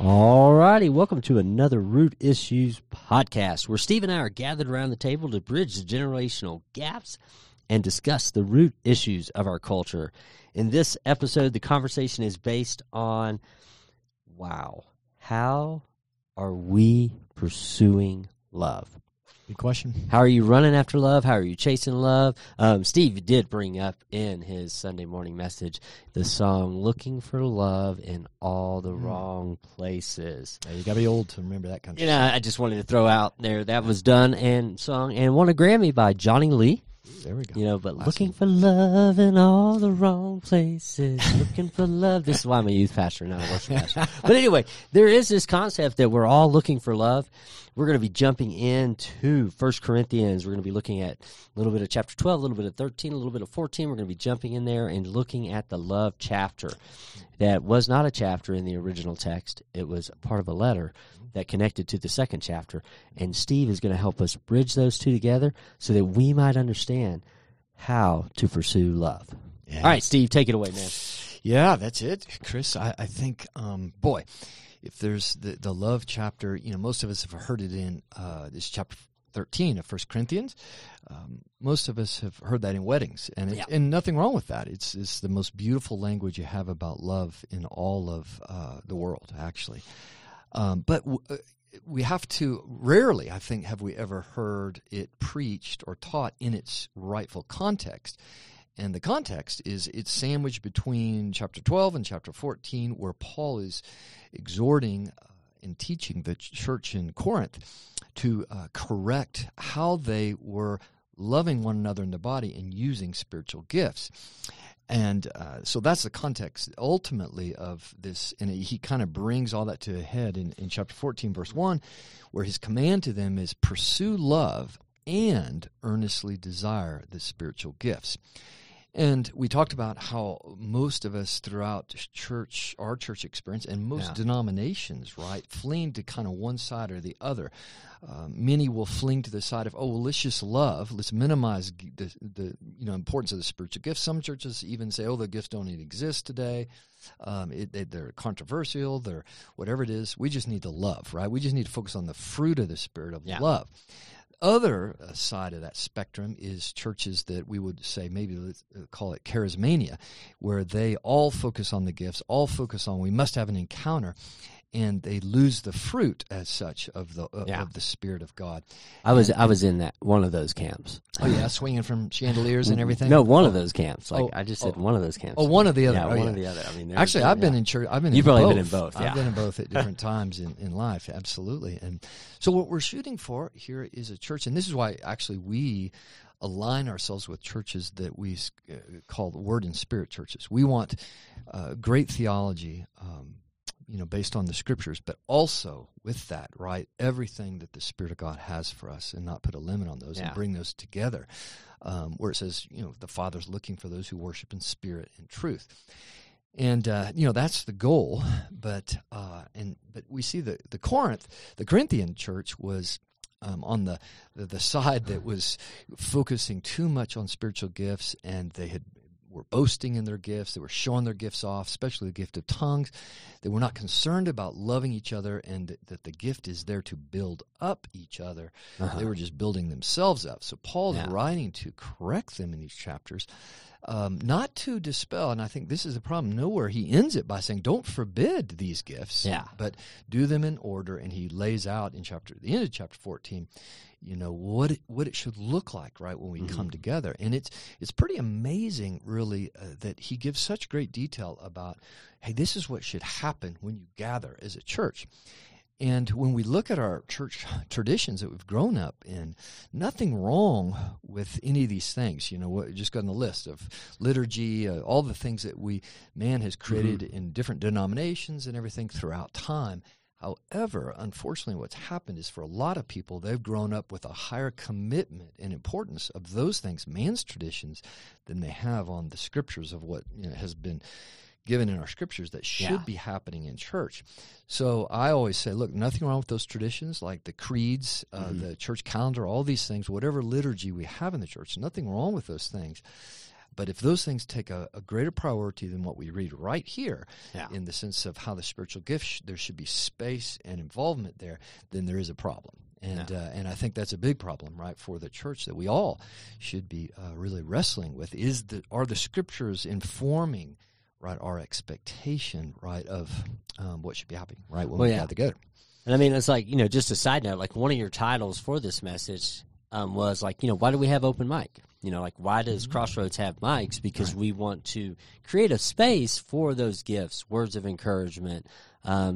Alrighty, welcome to another Root Issues podcast, where Steve and I are gathered around the table to bridge the generational gaps and discuss the root issues of our culture. In this episode, the conversation is based on, wow, how are we pursuing love? Good question. How are you running after love? How are you chasing love? Steve did bring up in his Sunday morning message the song "Looking for Love in All the Wrong Places." Yeah, you got to be old to remember that kind of stuff. I just wanted to throw out there that was done and sung and won a Grammy by Johnny Lee. There we go. You know, but looking for love in all the wrong places. Looking for love. This is why I'm a youth pastor, not a worship pastor. But anyway, there is this concept that we're all looking for love. We're going to be jumping into First Corinthians. We're going to be looking at a little bit of chapter 12, a little bit of 13, a little bit of 14. We're going to be jumping in there and looking at the love chapter. That was not a chapter in the original text. It was part of a letter that connected to the second chapter. And Steve is going to help us bridge those two together so that we might understand how to pursue love. Yeah. All right, Steve, take it away, man. Yeah, that's it, Chris. I think, boy, if there's the love chapter, you know, most of us have heard it in this chapter 13 of First Corinthians. Most of us have heard that in weddings, and and nothing wrong with that. It's the most beautiful language you have about love in all of the world, actually. But we have to, rarely, I think, have we ever heard it preached or taught in its rightful context. And the context is it's sandwiched between chapter 12 and chapter 14, where Paul is exhorting and teaching the church in Corinth to correct how they were loving one another in the body and using spiritual gifts. And so that's the context ultimately of this. And he kind of brings all that to a head in chapter 14, verse 1, where his command to them is pursue love and earnestly desire the spiritual gifts. And we talked about how most of us throughout church, our church experience, and most denominations, right, fleeing to kind of one side or the other. Many will fling to the side of, let's just love, let's minimize the importance of the spiritual gifts. Some churches even say, the gifts don't even exist today. They're controversial, they're whatever it is. We just need to love, right? We just need to focus on the fruit of the spirit of love. Other side of that spectrum is churches that we would say, maybe let's call it Charismania, where they all focus on the gifts, all focus on we must have an encounter, and they lose the fruit as such of the Spirit of God. I was in that one of those camps. Oh yeah, swinging from chandeliers and everything. No, one of those camps. Like I just said, one of those camps. Oh, one of the other. Yeah, one of the other. I mean, actually, I've been in church. You've probably been in both. Yeah. I've been in both at different times in life. Absolutely. And so what we're shooting for here is a church, and this is why actually we align ourselves with churches that we call the Word and Spirit churches. We want great theology. Based on the Scriptures, but also with that, right, everything that the Spirit of God has for us, and not put a limit on those and bring those together, where it says, the Father's looking for those who worship in spirit and truth. And, that's the goal, but we see the Corinthian church was on the side that was focusing too much on spiritual gifts, and they were boasting in their gifts, they were showing their gifts off, especially the gift of tongues. They were not concerned about loving each other, and that the gift is there to build up each other. Uh-huh. They were just building themselves up. So Paul's writing to correct them in these chapters, not to dispel, and I think this is the problem, nowhere he ends it by saying, don't forbid these gifts, but do them in order, and he lays out in the end of chapter 14, what it should look like, right, when we come together. And it's pretty amazing, really, that he gives such great detail about, hey, this is what should happen when you gather as a church. And when we look at our church traditions that we've grown up in, nothing wrong with any of these things. Just got on the list of liturgy, all the things that man has created in different denominations and everything throughout time. However, unfortunately, what's happened is for a lot of people, they've grown up with a higher commitment and importance of those things, man's traditions, than they have on the Scriptures of what has been given in our Scriptures that should be happening in church. So I always say, look, nothing wrong with those traditions, like the creeds, the church calendar, all these things, whatever liturgy we have in the church, nothing wrong with those things. But if those things take a greater priority than what we read right here, in the sense of how the spiritual gifts, there should be space and involvement there, then there is a problem. And and I think that's a big problem, right, for the church that we all should be really wrestling with. Are the Scriptures informing, right, our expectation, right, of what should be happening, right, when we got together? And I mean, it's like, you know, just a side note, like one of your titles for this message was like, you know, why do we have open mic? You know, like why does Crossroads have mics? Because we want to create a space for those gifts, words of encouragement.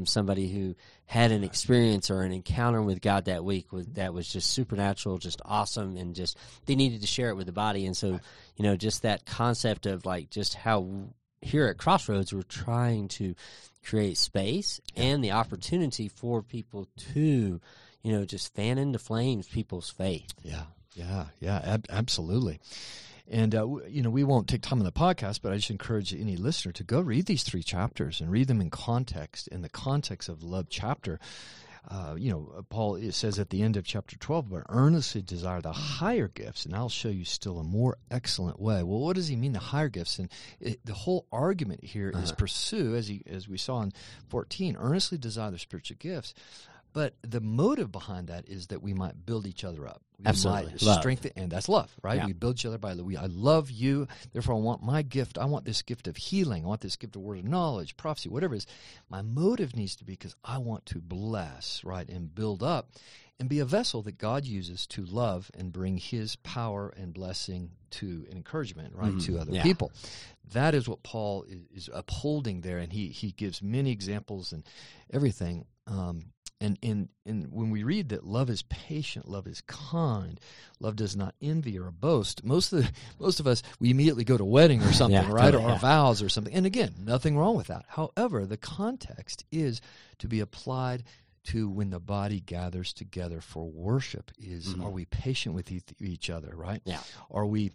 Somebody who had an experience or an encounter with God that week that was just supernatural, just awesome, and just they needed to share it with the body. And so, you know, just that concept of like just how here at Crossroads we're trying to create space and the opportunity for people to, you know, just fan into flames people's faith. Absolutely. And, you know, we won't take time on the podcast, but I just encourage any listener to go read these three chapters and read them in context, in the context of love chapter. You know, Paul says at the end of chapter 12, but earnestly desire the higher gifts, and I'll show you still a more excellent way. Well, what does he mean, the higher gifts? And the whole argument here is pursue, as we saw in 14, earnestly desire the spiritual gifts. But the motive behind that is that we might build each other up. We might strengthen, and that's love, right? Yeah. We build each other by love. I love you, therefore I want my gift. I want this gift of healing. I want this gift of word of knowledge, prophecy, whatever it is. My motive needs to be because I want to bless, right, and build up and be a vessel that God uses to love and bring His power and blessing to and encouragement, right, to other people. That is what Paul is upholding there, and he gives many examples and everything. And when we read that love is patient, love is kind, love does not envy or boast, most of us, we immediately go to wedding or something, right, totally, or our vows or something. And again, nothing wrong with that. However, the context is to be applied to when the body gathers together for worship is, are we patient with each other, right? Yeah. Are we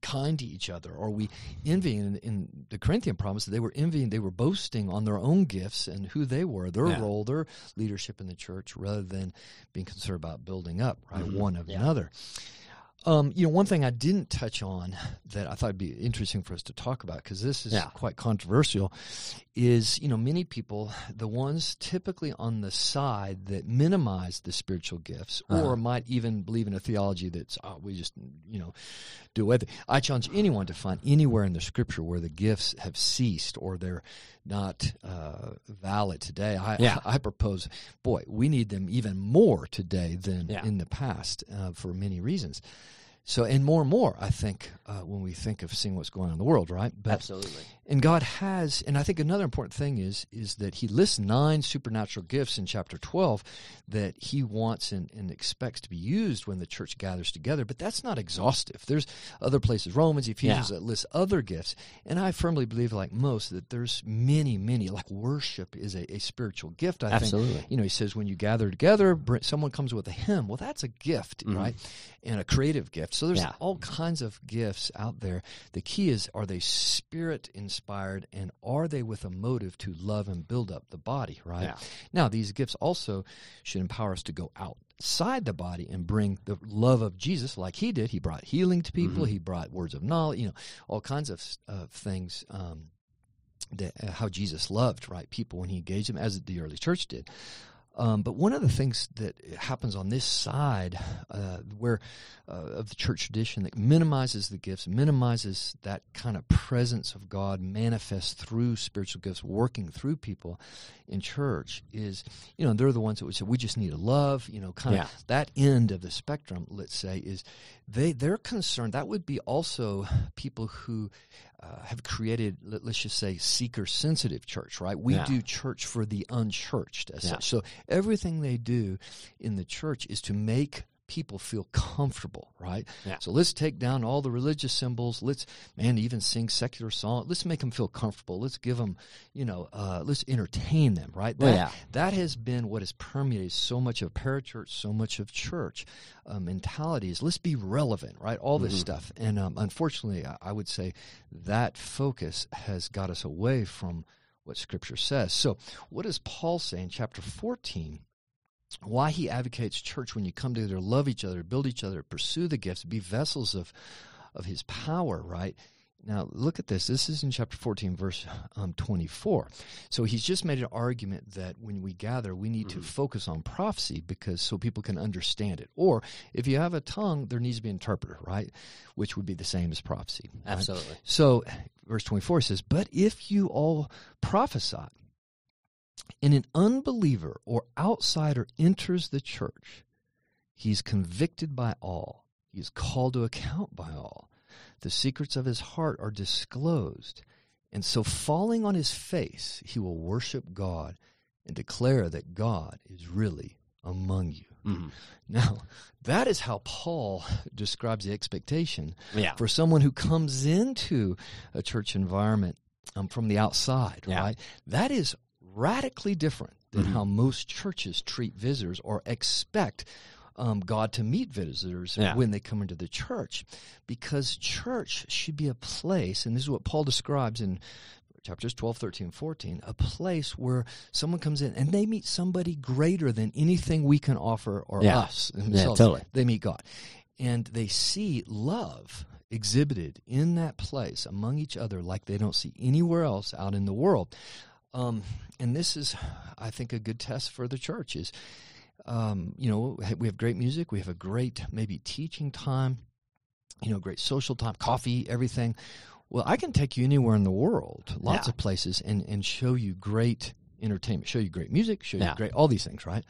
kind to each other? Are we envying? In the Corinthian promise, they were envying, they were boasting on their own gifts and who they were, their role, their leadership in the church, rather than being concerned about building up, right, one of another. You know, one thing I didn't touch on that I thought would be interesting for us to talk about, because this is quite controversial, is, you know, many people, the ones typically on the side that minimize the spiritual gifts or might even believe in a theology that's, we just, you know, do away with it. I challenge anyone to find anywhere in the Scripture where the gifts have ceased or they're not valid today. I propose, boy, we need them even more today than in the past for many reasons. So, and more, I think, when we think of seeing what's going on in the world, right? But, absolutely. And God has, and I think another important thing is that He lists 9 supernatural gifts in chapter 12 that He wants and expects to be used when the church gathers together, but that's not exhaustive. There's other places, Romans, Ephesians, that list other gifts, and I firmly believe, like most, that there's many, like worship is a spiritual gift, I think. You know, He says when you gather together, someone comes with a hymn. Well, that's a gift, right? And a creative gift. So there's all kinds of gifts out there. The key is, are they Spirit-inspired, and are they with a motive to love and build up the body, right? Yeah. Now, these gifts also should empower us to go outside the body and bring the love of Jesus like He did. He brought healing to people. He brought words of knowledge, you know, all kinds of things, how Jesus loved, right, people when He engaged them, as the early church did. But one of the things that happens on this side of the church tradition that minimizes the gifts, minimizes that kind of presence of God manifest through spiritual gifts, working through people in church is, you know, they're the ones that would say, we just need to love, you know, kind of that end of the spectrum, let's say, is they're concerned. That would be also people who have created, let's just say, seeker-sensitive church, right? We do church for the unchurched as such. So everything they do in the church is to make people feel comfortable, right? Yeah. So let's take down all the religious symbols. Let's, even sing secular songs. Let's make them feel comfortable. Let's give them, you know, let's entertain them, right? That has been what has permeated so much of parachurch, so much of church mentalities. Let's be relevant, right? All this stuff. And unfortunately, I would say that focus has got us away from what Scripture says. So what does Paul say in chapter 14? Why he advocates church when you come together, love each other, build each other, pursue the gifts, be vessels of of his power, right? Now, look at this. This is in chapter 14, verse 24. So he's just made an argument that when we gather, we need to focus on prophecy so people can understand it. Or if you have a tongue, there needs to be an interpreter, right? Which would be the same as prophecy. Right? Absolutely. So verse 24 says, "But if you all prophesy and an unbeliever or outsider enters the church, he's convicted by all. He is called to account by all. The secrets of his heart are disclosed. And so falling on his face, he will worship God and declare that God is really among you." Mm-hmm. Now, that is how Paul describes the expectation for someone who comes into a church environment from the outside, right? That is radically different than how most churches treat visitors or expect God to meet visitors when they come into the church, because church should be a place, and this is what Paul describes in chapters 12, 13, 14, a place where someone comes in and they meet somebody greater than anything we can offer or us themselves. Yeah, totally. They meet God. And they see love exhibited in that place among each other like they don't see anywhere else out in the world. And this is, I think, a good test for the church is, you know, we have great music, we have a great maybe teaching time, you know, great social time, coffee, everything. Well, I can take you anywhere in the world, lots of places, and show you great entertainment, show you great music, show you great, all these things, right?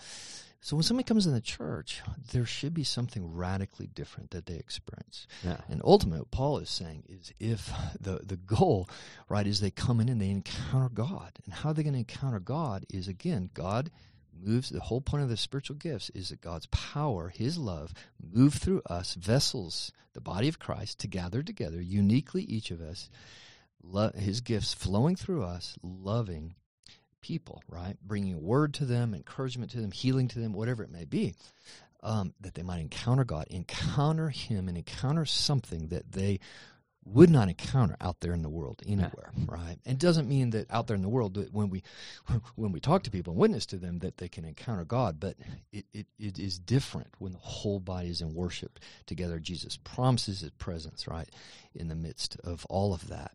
So when somebody comes in the church, there should be something radically different that they experience. Yeah. And ultimately, what Paul is saying is if the goal, right, is they come in and they encounter God. And how they're going to encounter God is, again, God moves. The whole point of the spiritual gifts is that God's power, his love, move through us, vessels, the body of Christ, to gather together, uniquely each of us, his gifts flowing through us, loving people, right? Bringing a word to them, encouragement to them, healing to them, whatever it may be, that they might encounter God, encounter him, and encounter something that they would not encounter out there in the world anywhere, right? And it doesn't mean that out there in the world, that when we talk to people and witness to them, that they can encounter God, but it is different when the whole body is in worship together. Jesus promises his presence, right, in the midst of all of that.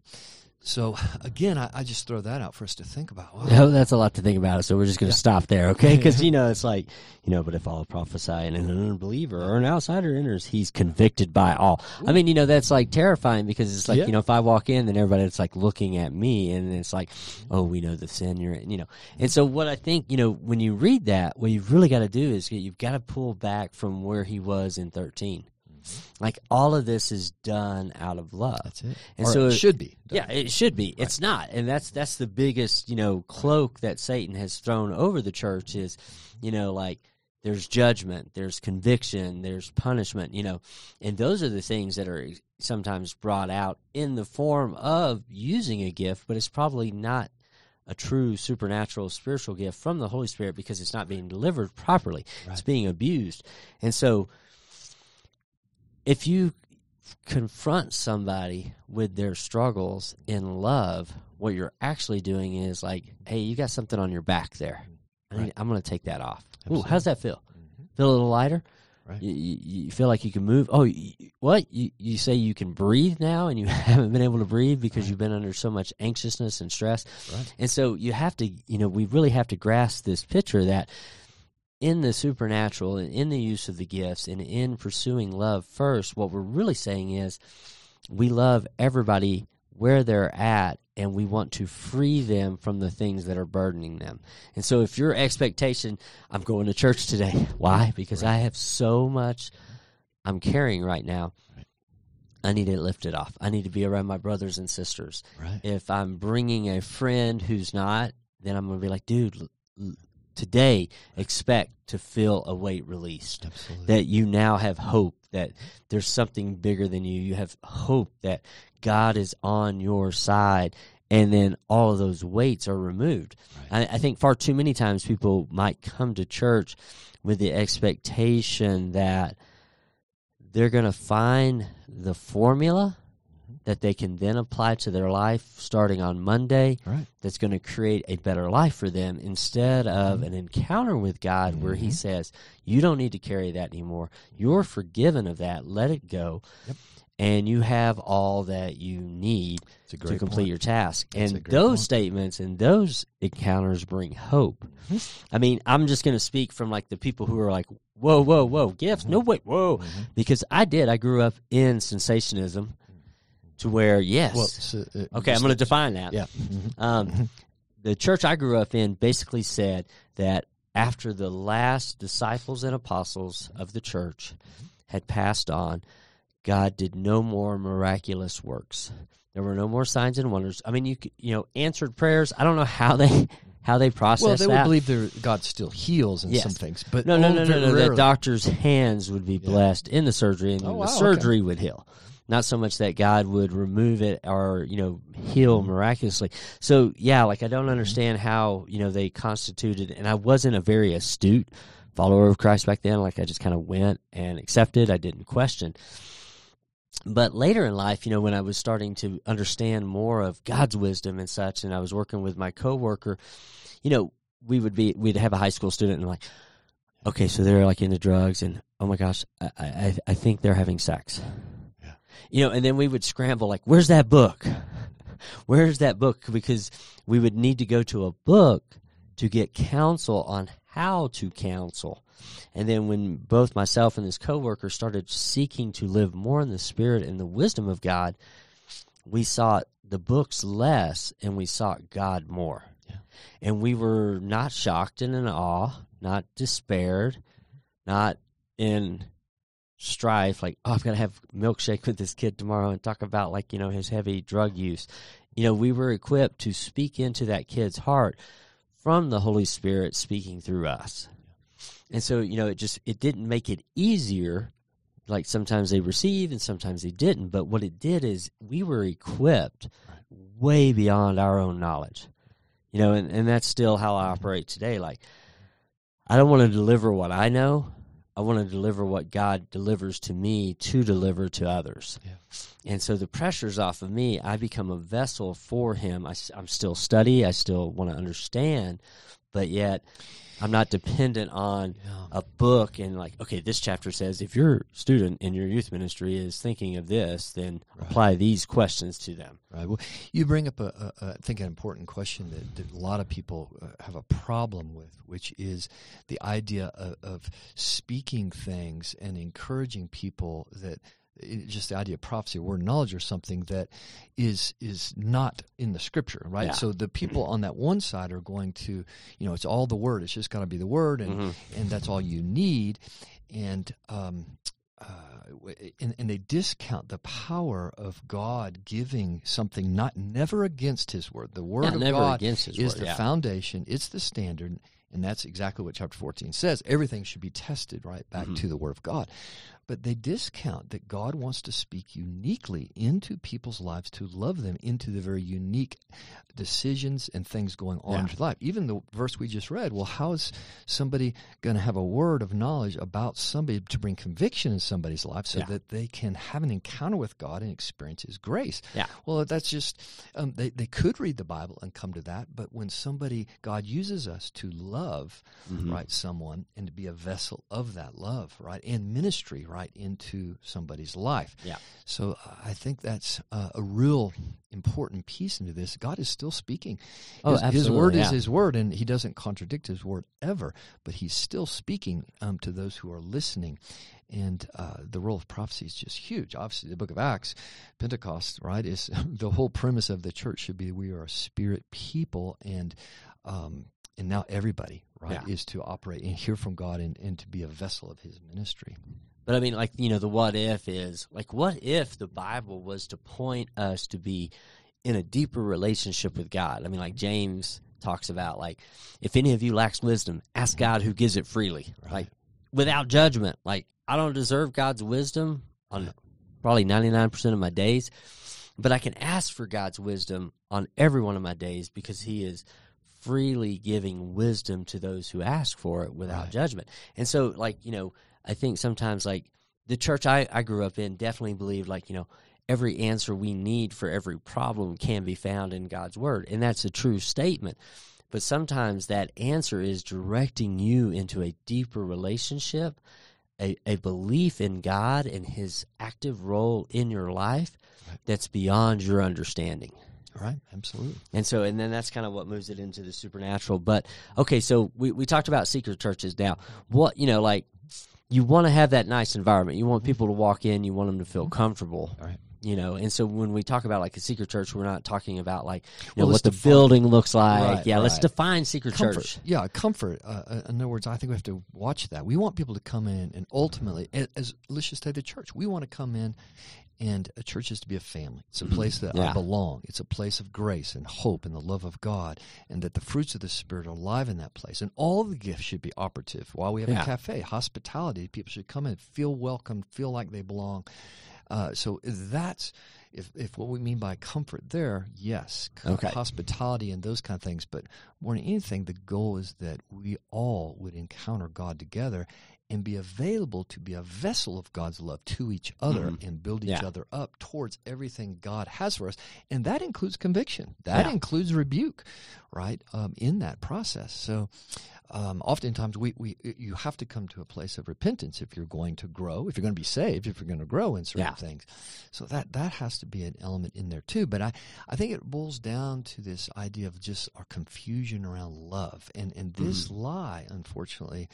So, again, I just throw that out for us to think about. Wow. No, that's a lot to think about, so we're just going to stop there, okay? Because, you know, it's like, you know, but if all prophesy and an unbeliever or an outsider enters, he's convicted by all. Ooh. I mean, you know, that's like terrifying because it's like, you know, if I walk in, then everybody's like looking at me, and it's like, oh, we know the sin you're in, you know. And so what I think, you know, when you read that, what you've really got to do is you've got to pull back from where he was in 13. Like, all of this is done out of love. That's it. And so it should be. Yeah, it should be. Right. It's not. And that's the biggest, you know, cloak that Satan has thrown over the church is, you know, like, there's judgment, there's conviction, there's punishment, you know. And those are the things that are sometimes brought out in the form of using a gift, but it's probably not a true supernatural spiritual gift from the Holy Spirit because it's not being delivered properly. Right. It's being abused. And so if you confront somebody with their struggles in love, what you're actually doing is like, hey, you got something on your back there. I'm going to take that off. Ooh, how's that feel? Feel a little lighter? Right. You feel like you can move? Oh, what? You say you can breathe now and you haven't been able to breathe because you've been under so much anxiousness and stress. Right. And so you have to, you know, we really have to grasp this picture that in the supernatural and in the use of the gifts and in pursuing love first, what we're really saying is we love everybody where they're at and we want to free them from the things that are burdening them. And so if your expectation, I'm going to church today. Why? Because I have so much I'm carrying right now. I need to lift it off. I need to be around my brothers and sisters. Right. If I'm bringing a friend who's not, then I'm going to be like, dude, today, expect to feel a weight released, that you now have hope, that there's something bigger than you. You have hope that God is on your side, and then all of those weights are removed. Right. I think far too many times people might come to church with the expectation that they're going to find the formula that they can then apply to their life starting on Monday, that's going to create a better life for them, instead of an encounter with God where he says, you don't need to carry that anymore. You're forgiven of that. Let it go. Yep. And you have all that you need to complete your task. And those statements and those encounters bring hope. I mean, I'm just going to speak from like the people who are like, whoa, whoa, whoa, gifts? No, wait, whoa. Because I did. I grew up in sensationism to where, okay, I'm going to define that. Yeah. The church I grew up in basically said that after the last disciples and apostles of the church had passed on, God did no more miraculous works. There were no more signs and wonders. I mean, you know, answered prayers. I don't know how they process that. Well, they would believe God still heals in some things, but no. The doctor's hands would be blessed in the surgery, and the surgery would heal. Not so much that God would remove it or, you know, heal miraculously. So, yeah, like I don't understand how, you know, they constituted, and I wasn't a very astute follower of Christ back then. Like I just kind of went and accepted. I didn't question. But later in life, you know, when I was starting to understand more of God's wisdom and such, and I was working with my coworker, you know, we'd have a high school student, and like, okay, so they're like into drugs, and oh my gosh, I think they're having sex, you know, and then we would scramble like, where's that book? Where's that book? Because we would need to go to a book to get counsel on how to counsel. And then when both myself and this coworker started seeking to live more in the Spirit and the wisdom of God, we sought the books less and we sought God more. Yeah. And we were not shocked and in awe, not despaired, not in strife, like, oh, I've got to have milkshake with this kid tomorrow and talk about, like, you know, his heavy drug use. You know, we were equipped to speak into that kid's heart from the Holy Spirit speaking through us. And so, you know, it didn't make it easier. Like sometimes they received and sometimes they didn't. But what it did is we were equipped way beyond our own knowledge. You know, and that's still how I operate today. Like, I don't want to deliver what I know. I want to deliver what God delivers to me to deliver to others. Yeah. And so the pressure's off of me. I become a vessel for him. I'm still study. I still want to understand. But yet I'm not dependent on a book and like, okay, this chapter says if your student in your youth ministry is thinking of this, then apply these questions to them. Right. Well, you bring up, I think, an important question that a lot of people have a problem with, which is the idea of speaking things and encouraging people that – just the idea of prophecy, word knowledge, or something that is not in the Scripture, right? Yeah. So the people on that one side are going to, you know, it's all the Word. It's just got to be the Word, and that's all you need. And they discount the power of God giving something never against His Word. The Word of God is the foundation. It's the standard, and that's exactly what chapter 14 says. Everything should be tested right back to the Word of God. But they discount that God wants to speak uniquely into people's lives to love them into the very unique decisions and things going on in their life. Even the verse we just read, well, how is somebody going to have a word of knowledge about somebody to bring conviction in somebody's life so that they can have an encounter with God and experience His grace? Yeah. Well, that's just, they could read the Bible and come to that, but when God uses us to love, right, someone and to be a vessel of that love, right, and ministry, right, into somebody's life. Yeah. So I think that's a real important piece into this. God is still speaking. His word is His word, and He doesn't contradict His word ever, but He's still speaking to those who are listening. And the role of prophecy is just huge. Obviously, the book of Acts, Pentecost, right, is the whole premise of the church should be we are a spirit people, and now everybody, right, is to operate and hear from God and to be a vessel of His ministry. But I mean, like, you know, the what if is, like, what if the Bible was to point us to be in a deeper relationship with God? I mean, like James talks about, like, if any of you lacks wisdom, ask God who gives it freely, like, without judgment. Like, I don't deserve God's wisdom on probably 99% of my days, but I can ask for God's wisdom on every one of my days because He is freely giving wisdom to those who ask for it without judgment. And so, like, you know, I think sometimes, like, the church I grew up in definitely believed, like, you know, every answer we need for every problem can be found in God's Word, and that's a true statement. But sometimes that answer is directing you into a deeper relationship, a belief in God and His active role in your life that's beyond your understanding. Right, absolutely. And then that's kind of what moves it into the supernatural. But, okay, so we talked about secret churches now. What, you want to have that nice environment. You want people to walk in. You want them to feel comfortable. All right. And so when we talk about a secret church, we're not talking about what the building looks like. Right, yeah, right. Let's define secret church. Yeah, comfort. In other words, I think we have to watch that. We want people to come in and ultimately, as Alicia stated, church, we want to come in and a church is to be a family. It's a place that I belong. It's a place of grace and hope and the love of God and that the fruits of the Spirit are alive in that place. And all the gifts should be operative. While we have a cafe, hospitality, people should come in, feel welcome, feel like they belong. So that's if what we mean by comfort there, yes, hospitality and those kind of things. But more than anything, the goal is that we all would encounter God together and be available to be a vessel of God's love to each other and build each other up towards everything God has for us. And that includes conviction. That includes rebuke, right, in that process. So oftentimes you have to come to a place of repentance if you're going to grow, if you're going to be saved, if you're going to grow in certain things. So that has to be an element in there too. But I think it boils down to this idea of just our confusion around love and this lie, unfortunately,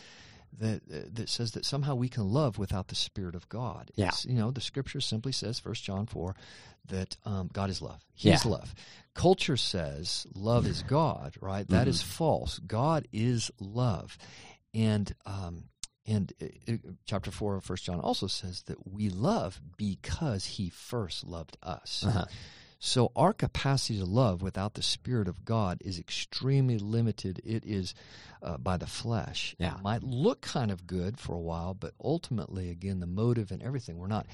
that says that somehow we can love without the Spirit of God. Yeah. The Scripture simply says, 1 John 4, that God is love. He is love. Culture says love is God, right? That is false. God is love. And chapter 4 of 1 John also says that we love because He first loved us. Uh-huh. So our capacity to love without the Spirit of God is extremely limited. It is by the flesh. Yeah. It might look kind of good for a while, but ultimately, again, the motive and everything, we're not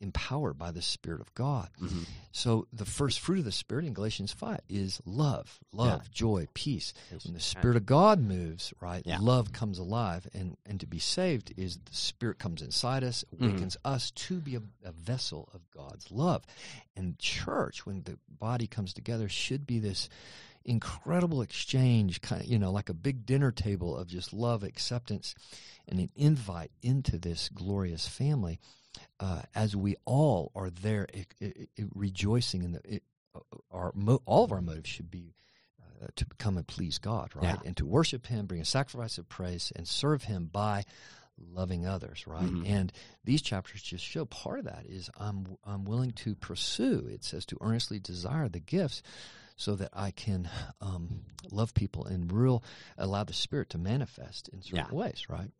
empowered by the Spirit of God. Mm-hmm. So the first fruit of the Spirit in Galatians 5 is love, joy, peace. When the Spirit of God moves, right, love comes alive. And to be saved is the Spirit comes inside us, awakens us to be a vessel of God's love. And church, when the body comes together, should be this incredible exchange, kind of, like a big dinner table of just love, acceptance, and an invite into this glorious family. As we all are there rejoicing in all of our motives should be to come and please God, right? Yeah. And to worship Him, bring a sacrifice of praise, and serve Him by loving others, right? Mm-hmm. And these chapters just show part of that is I'm willing to pursue, it says, to earnestly desire the gifts so that I can love people and allow the Spirit to manifest in certain ways, right?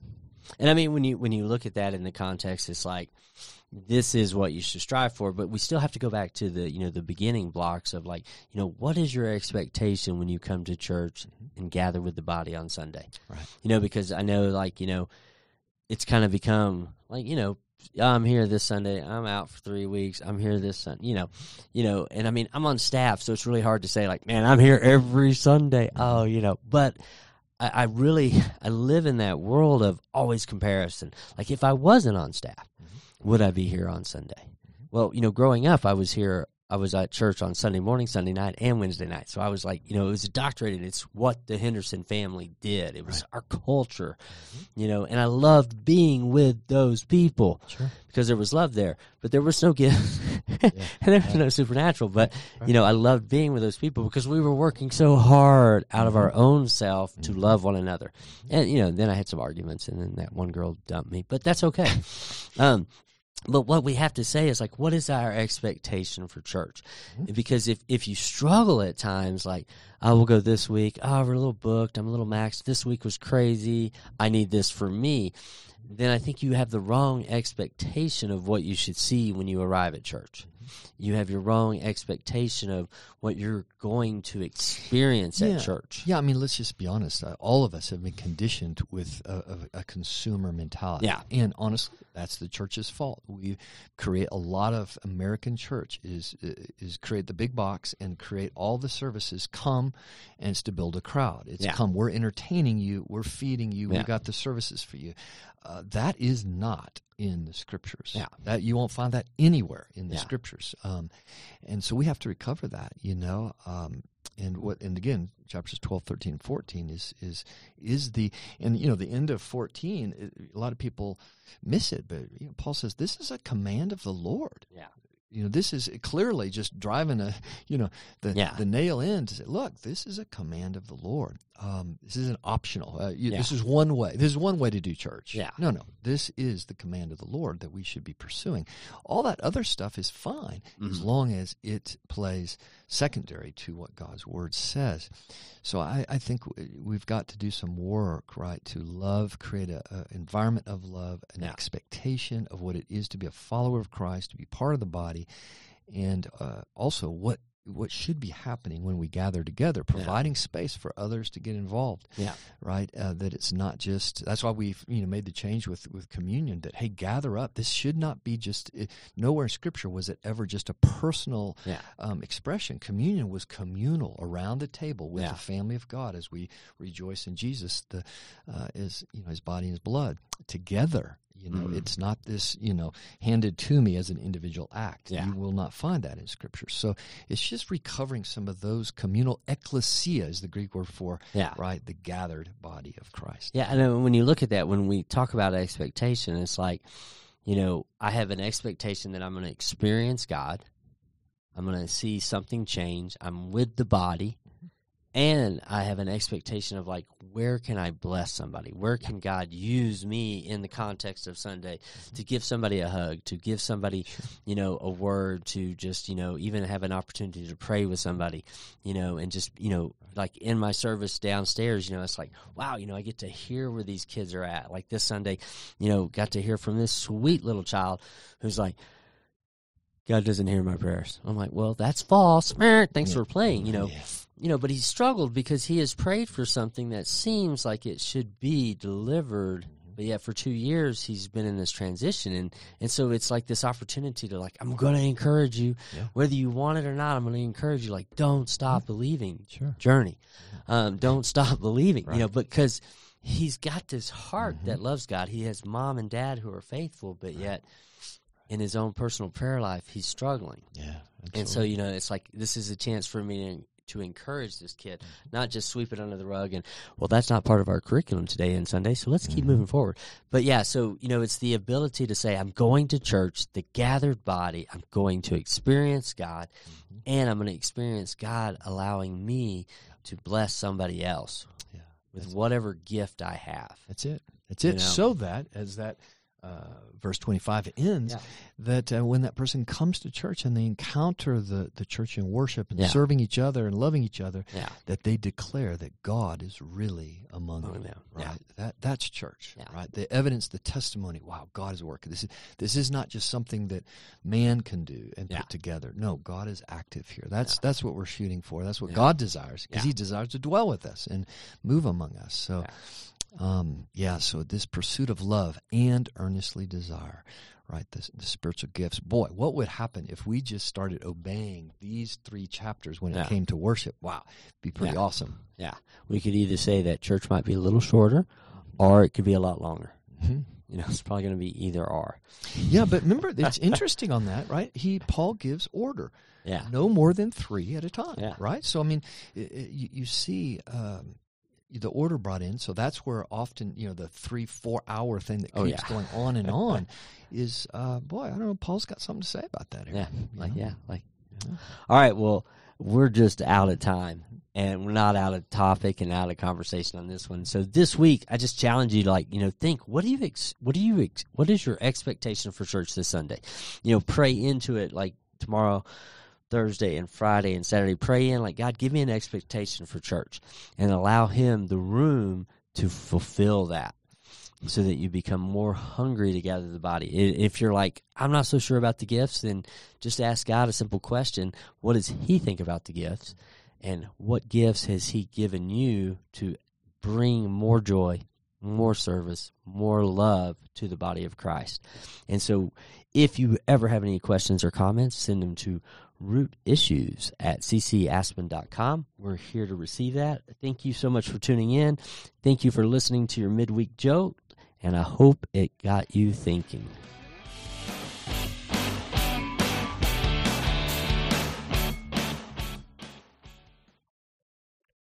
And I mean, when you look at that in the context, it's like this is what you should strive for. But we still have to go back to the the beginning blocks of what is your expectation when you come to church and gather with the body on Sunday, right? Because I know it's kind of become I'm here this Sunday. I'm out for 3 weeks. I'm here this Sunday. And I mean, I'm on staff, so it's really hard to say I'm here every Sunday. Oh, but. I live in that world of always comparison. If I wasn't on staff, would I be here on Sunday? Mm-hmm. Well, growing up, I was here. I was at church on Sunday morning, Sunday night, and Wednesday night. So I was it was indoctrinated. It's what the Henderson family did. It was our culture, and I loved being with those people because there was love there, but there was no gift and there was no supernatural. But, I loved being with those people because we were working so hard out of our own self to love one another. And, then I had some arguments and then that one girl dumped me, but that's okay. But what we have to say is what is our expectation for church? Because if you struggle at times, I will go this week. Oh, we're a little booked. I'm a little maxed. This week was crazy. I need this for me. Then I think you have the wrong expectation of what you should see when you arrive at church. You have your wrong expectation of what you're going to experience at church. Yeah, I mean, let's just be honest. All of us have been conditioned with a consumer mentality. Yeah. And honestly, that's the church's fault. We create a lot of American church is create the big box and create all the services, come, and it's to build a crowd. It's come, we're entertaining you, we're feeding you, we got the services for you. That is not in the Scriptures. Yeah. That, you won't find that anywhere in the Scriptures. And so we have to recover that, you know. And again, chapters 12, 13, and 14 is the, and you know, the end of 14, a lot of people miss it, but you know, Paul says this is a command of the Lord. Yeah. You know, this is clearly just driving the nail in to say, look, this is a command of the Lord. This isn't optional. This is one way. This is one way to do church. Yeah. No. This is the command of the Lord that we should be pursuing. All that other stuff is fine as long as it plays secondary to what God's Word says. So I think we've got to do some work, right, to love, create an environment of love, an expectation of what it is to be a follower of Christ, to be part of the body. And also what should be happening when we gather together, providing space for others to get involved. Yeah, right. That it's not just. That's why we've made the change with communion. That hey, gather up. This should not be just. Nowhere in Scripture was it ever just a personal expression. Communion was communal around the table with the family of God as we rejoice in Jesus, His body and His blood together. You know, it's not this, handed to me as an individual act. Yeah. You will not find that in Scripture. So it's just recovering some of those communal ecclesia is the Greek word for, right, the gathered body of Christ. Yeah, and when you look at that, when we talk about expectation, it's like, I have an expectation that I'm going to experience God. I'm going to see something change. I'm with the body. And I have an expectation of, like, where can I bless somebody? Where can God use me in the context of Sunday to give somebody a hug, to give somebody, a word, to just, even have an opportunity to pray with somebody, and just, like in my service downstairs, it's like, wow, I get to hear where these kids are at. Like this Sunday, got to hear from this sweet little child who's like, God doesn't hear my prayers. I'm like, well, that's false. Thanks for playing, But he struggled because he has prayed for something that seems like it should be delivered, but yet for 2 years he's been in this transition, and so it's like this opportunity to, like, I'm going to encourage you, whether you want it or not. I'm going to encourage you, like, don't stop believing, journey. Don't stop believing, because he's got this heart that loves God. He has mom and dad who are faithful, but yet in his own personal prayer life he's struggling. Yeah, absolutely. And so it's like this is a chance for me to encourage this kid, not just sweep it under the rug and, well, that's not part of our curriculum today and Sunday, so let's keep moving forward. But yeah, so, it's the ability to say, I'm going to church, the gathered body, I'm going to experience God, and I'm going to experience God allowing me to bless somebody else with whatever gift I have. That's it. So that, as that verse 25 ends, that when that person comes to church and they encounter the church in worship and serving each other and loving each other, that they declare that God is really among them. Right? Yeah. That's church. Yeah. Right? The evidence, the testimony. Wow, God is working. This is not just something that man can do and put together. No, God is active here. That's what we're shooting for. That's what God desires, because He desires to dwell with us and move among us. So. So this pursuit of love and earnestly desire, right, the spiritual gifts. Boy, what would happen if we just started obeying these three chapters when it came to worship? Wow, it'd be pretty awesome. Yeah, we could either say that church might be a little shorter or it could be a lot longer. Mm-hmm. It's probably going to be either or. Yeah, but remember, it's interesting on that, right? Paul gives order. Yeah. No more than three at a time, right? So, I mean, you see... the order brought in, so that's where often, the 3-4 hour thing that keeps going on and on is, boy, I don't know, Paul's got something to say about that. Here, all right, well, we're just out of time, and we're not out of topic and out of conversation on this one. So this week, I just challenge you to, like, think, what is your expectation for church this Sunday? Pray into it, like, tomorrow, Thursday and Friday and Saturday, pray in, like, God, give me an expectation for church, and allow Him the room to fulfill that so that you become more hungry to gather the body. If you're like, I'm not so sure about the gifts, then just ask God a simple question. What does He think about the gifts, and what gifts has He given you to bring more joy, more service, more love to the body of Christ? And so if you ever have any questions or comments, send them to rootissues@ccaspen.com. We're here to receive that. Thank you so much for tuning in. Thank you for listening to your midweek joke, and I hope it got you thinking.